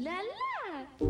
la la!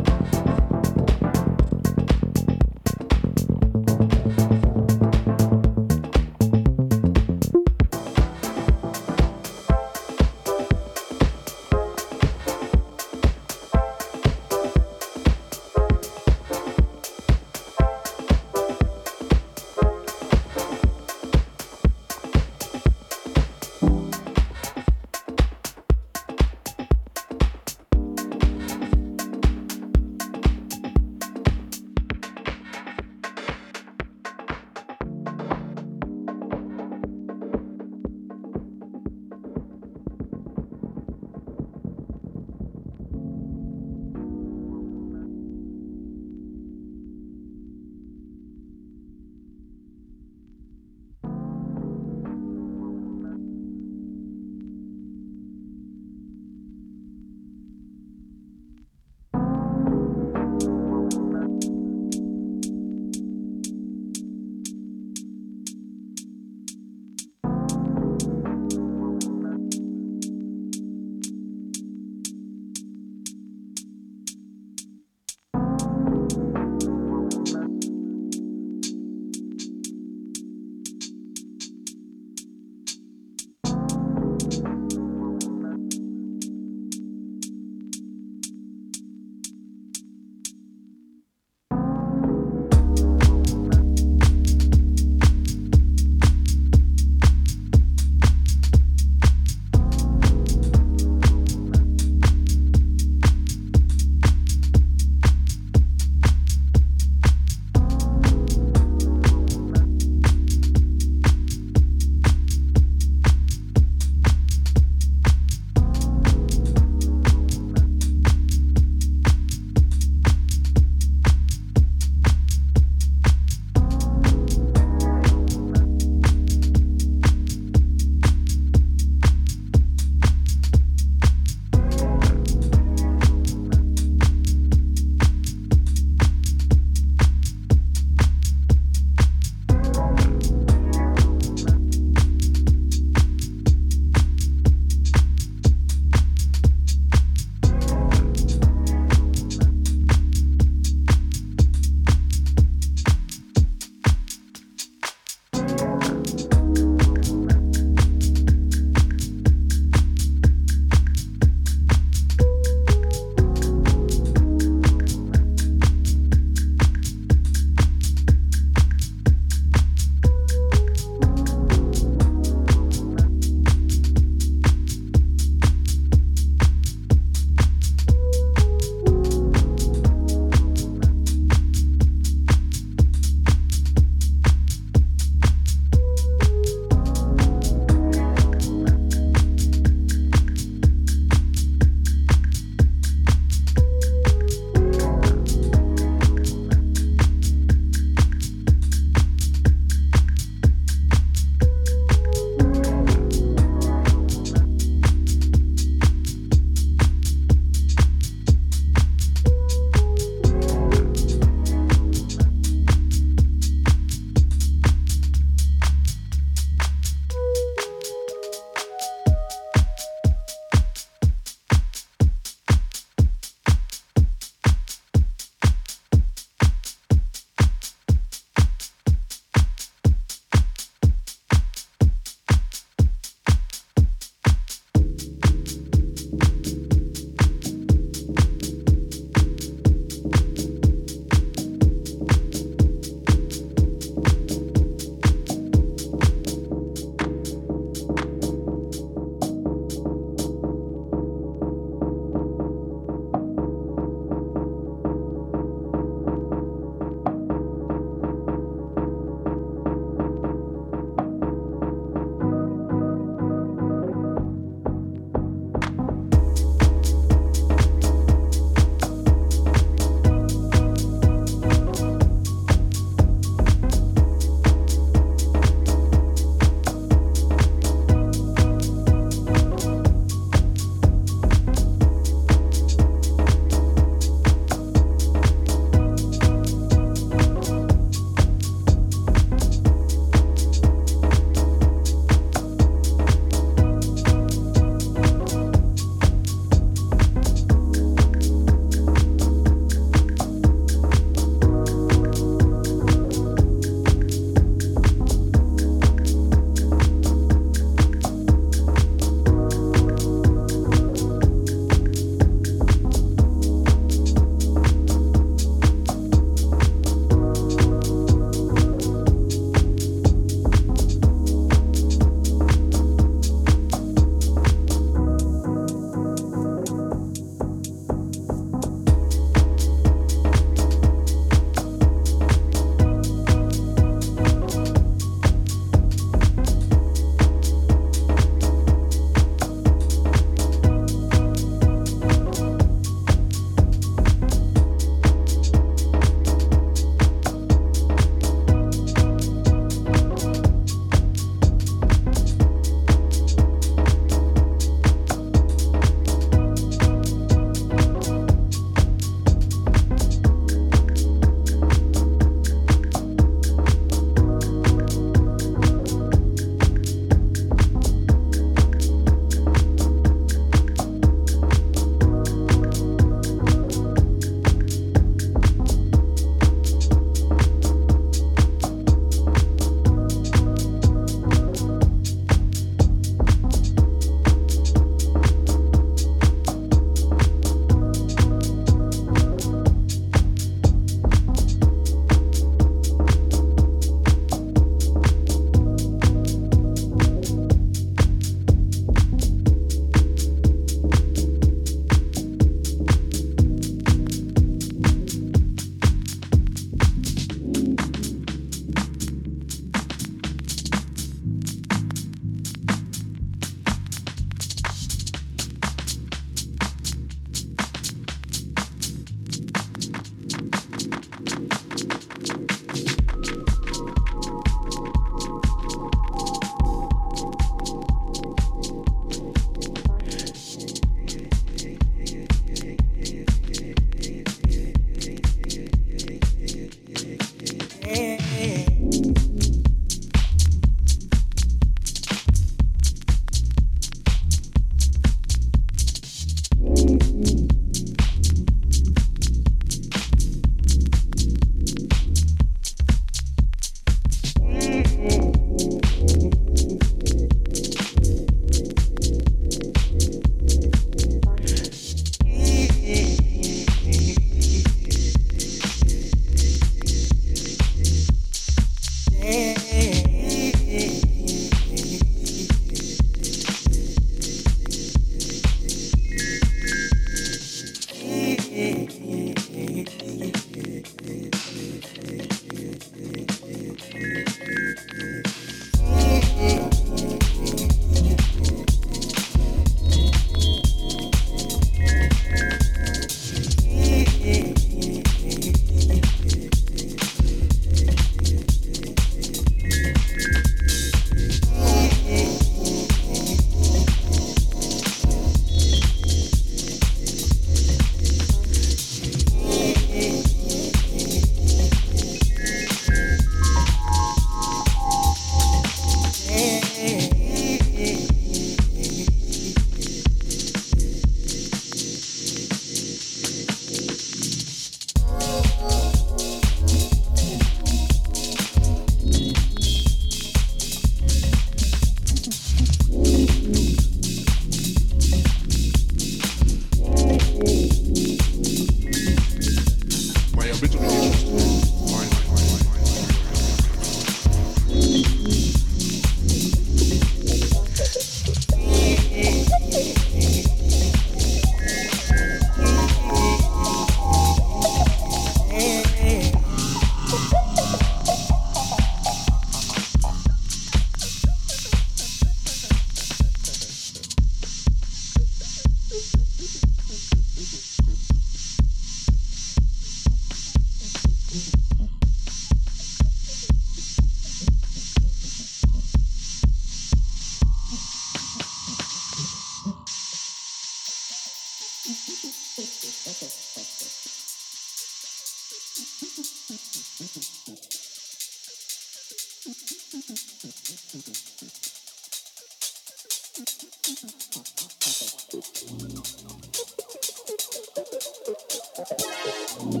front wheel off the fork,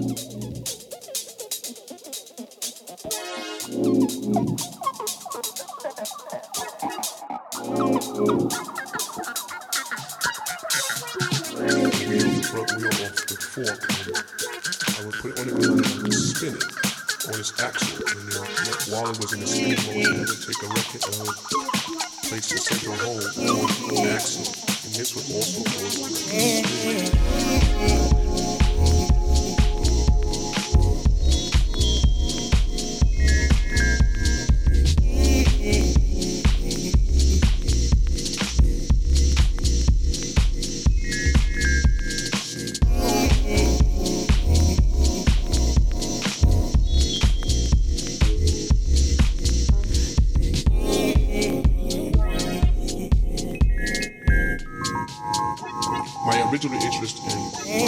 I would put it on it and I would spin it on its axle, and while it was in the spin mode, I would take a record and I would place the central hole on the axle, and this would also cause the spin. My original interest in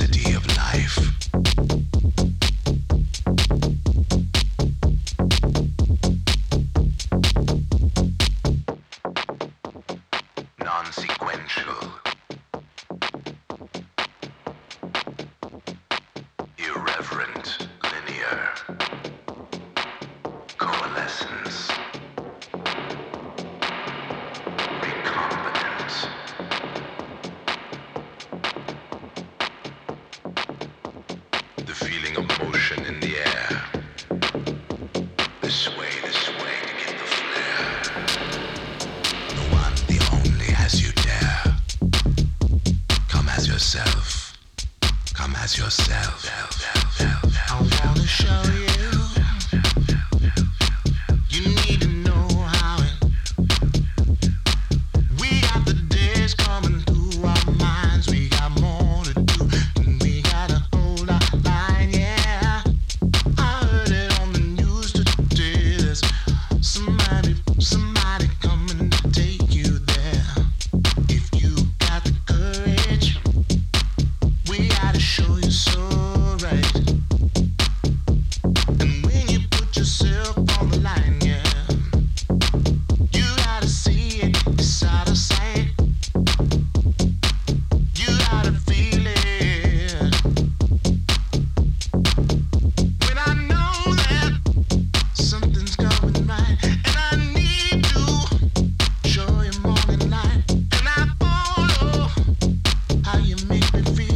complexity of life. Non-sequential. Irreverent, linear. Coalescence. Come as yourself. I wanna show you. You need to know how it. We got the days coming through our minds. We got more to do, and we gotta hold our line. Yeah, I heard it on the news today. There's somebody coming to take you there. If you got the courage, we gotta show you so right. And when you put yourself on the line, yeah, you gotta see it, it's out of sight. You gotta feel it. When I know that something's going right, and I need to show you more than light, and I follow how you make me feel.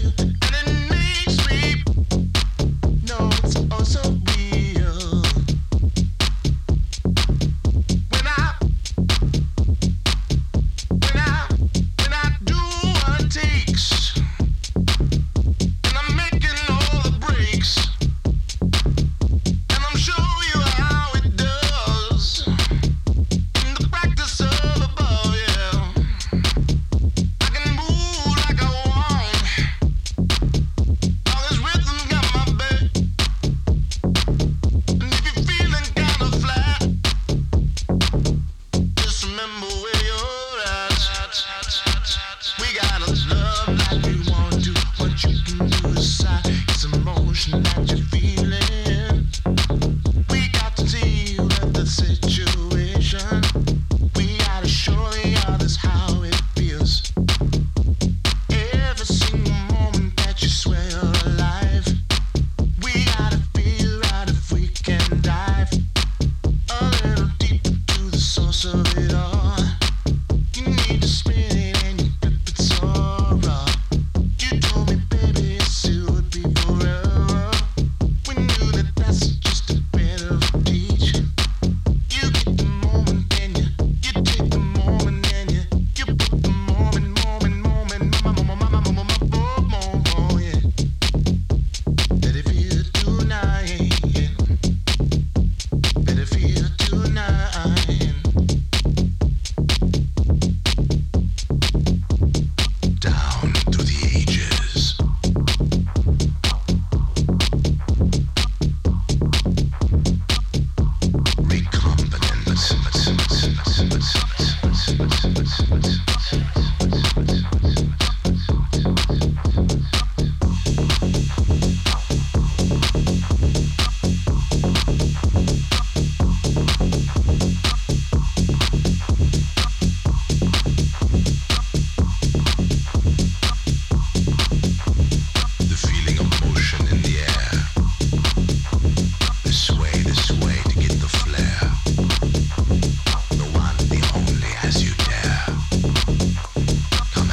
Come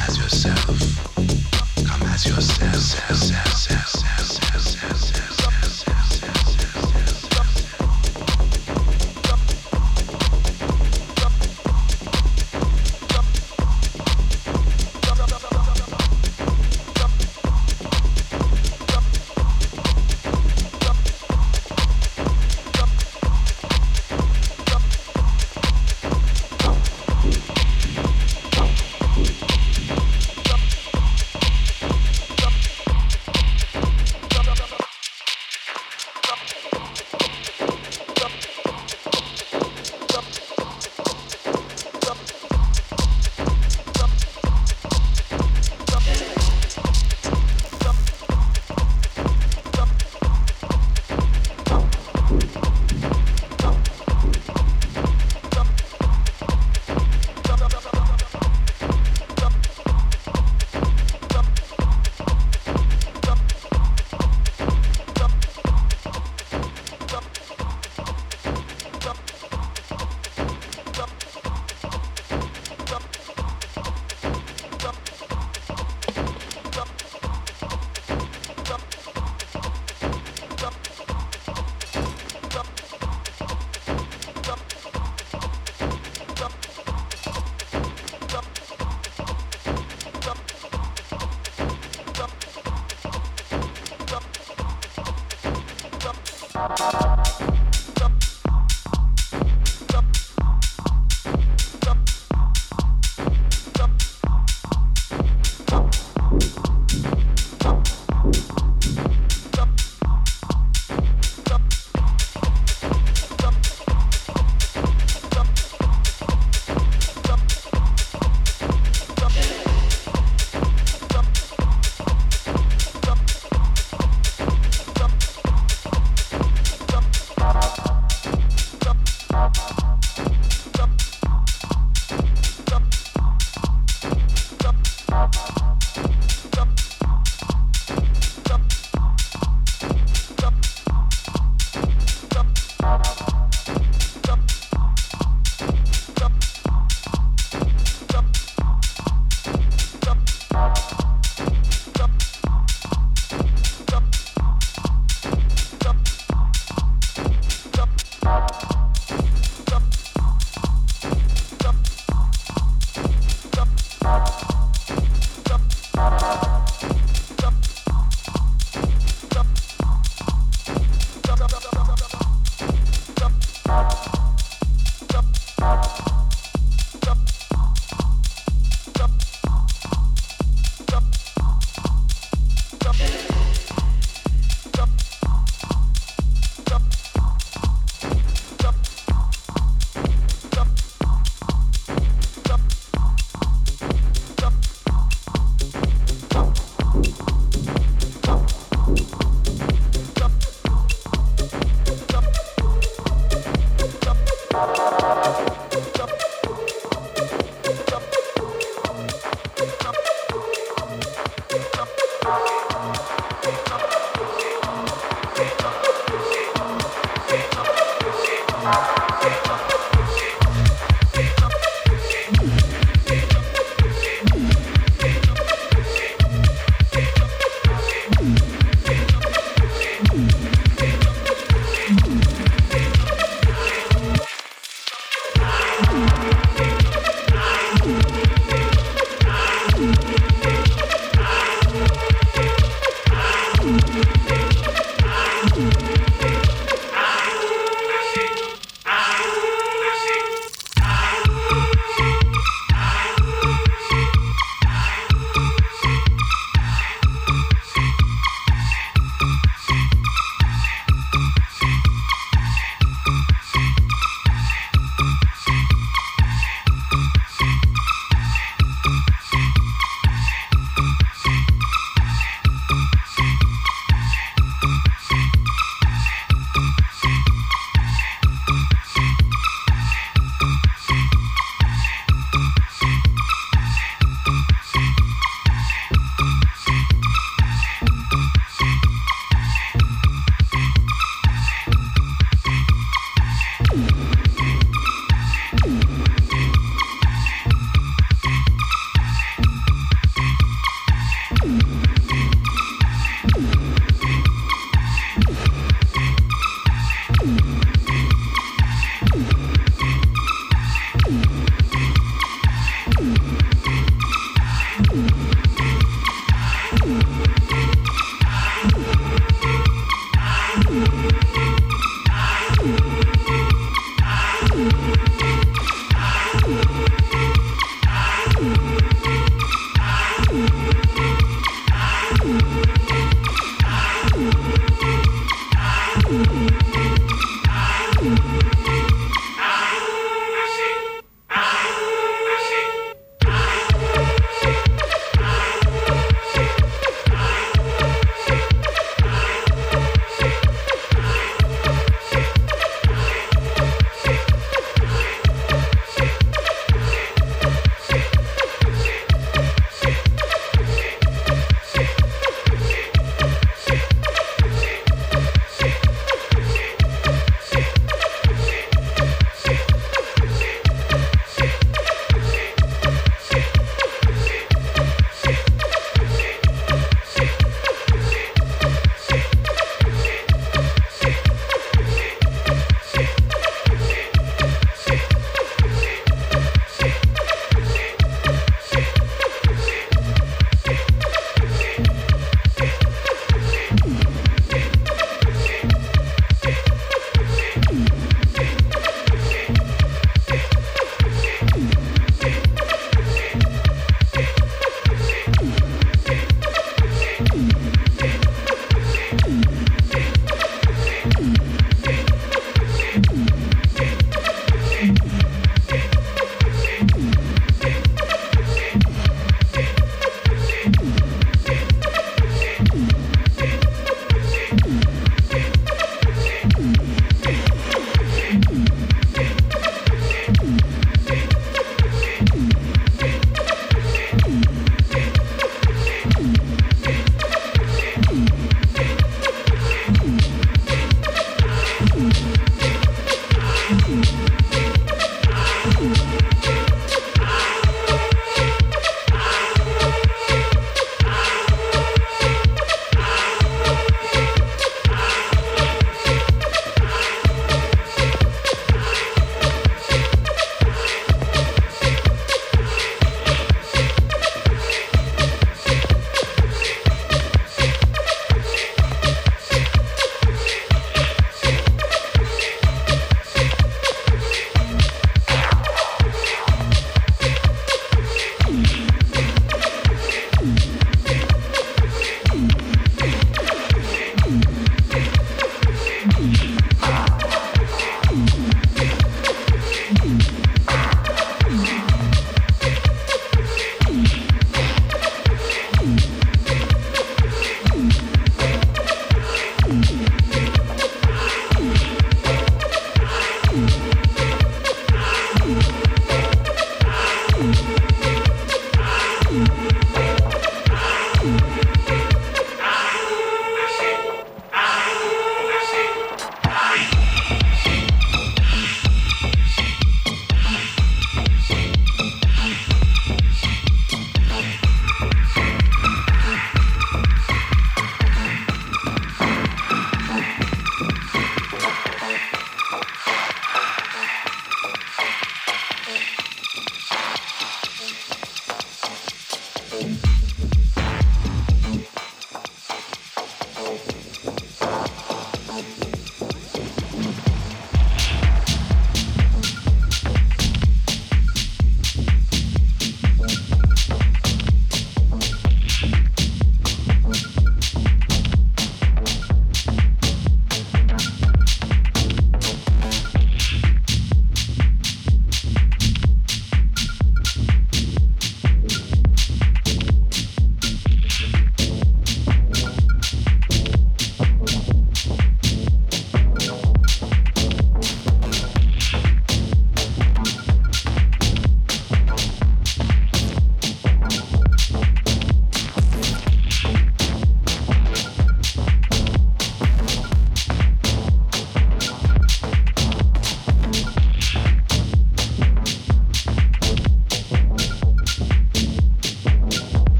as yourself.